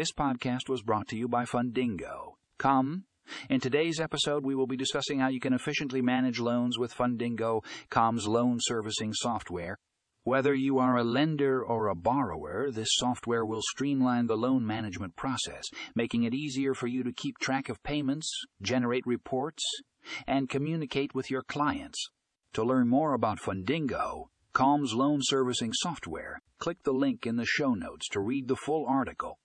This podcast was brought to you by Fundingo.com. In today's episode, we will be discussing how you can efficiently manage loans with Fundingo.com's loan servicing software. Whether you are a lender or a borrower, this software will streamline the loan management process, making it easier for you to keep track of payments, generate reports, and communicate with your clients. To learn more about Fundingo.com's loan servicing software, click the link in the show notes to read the full article.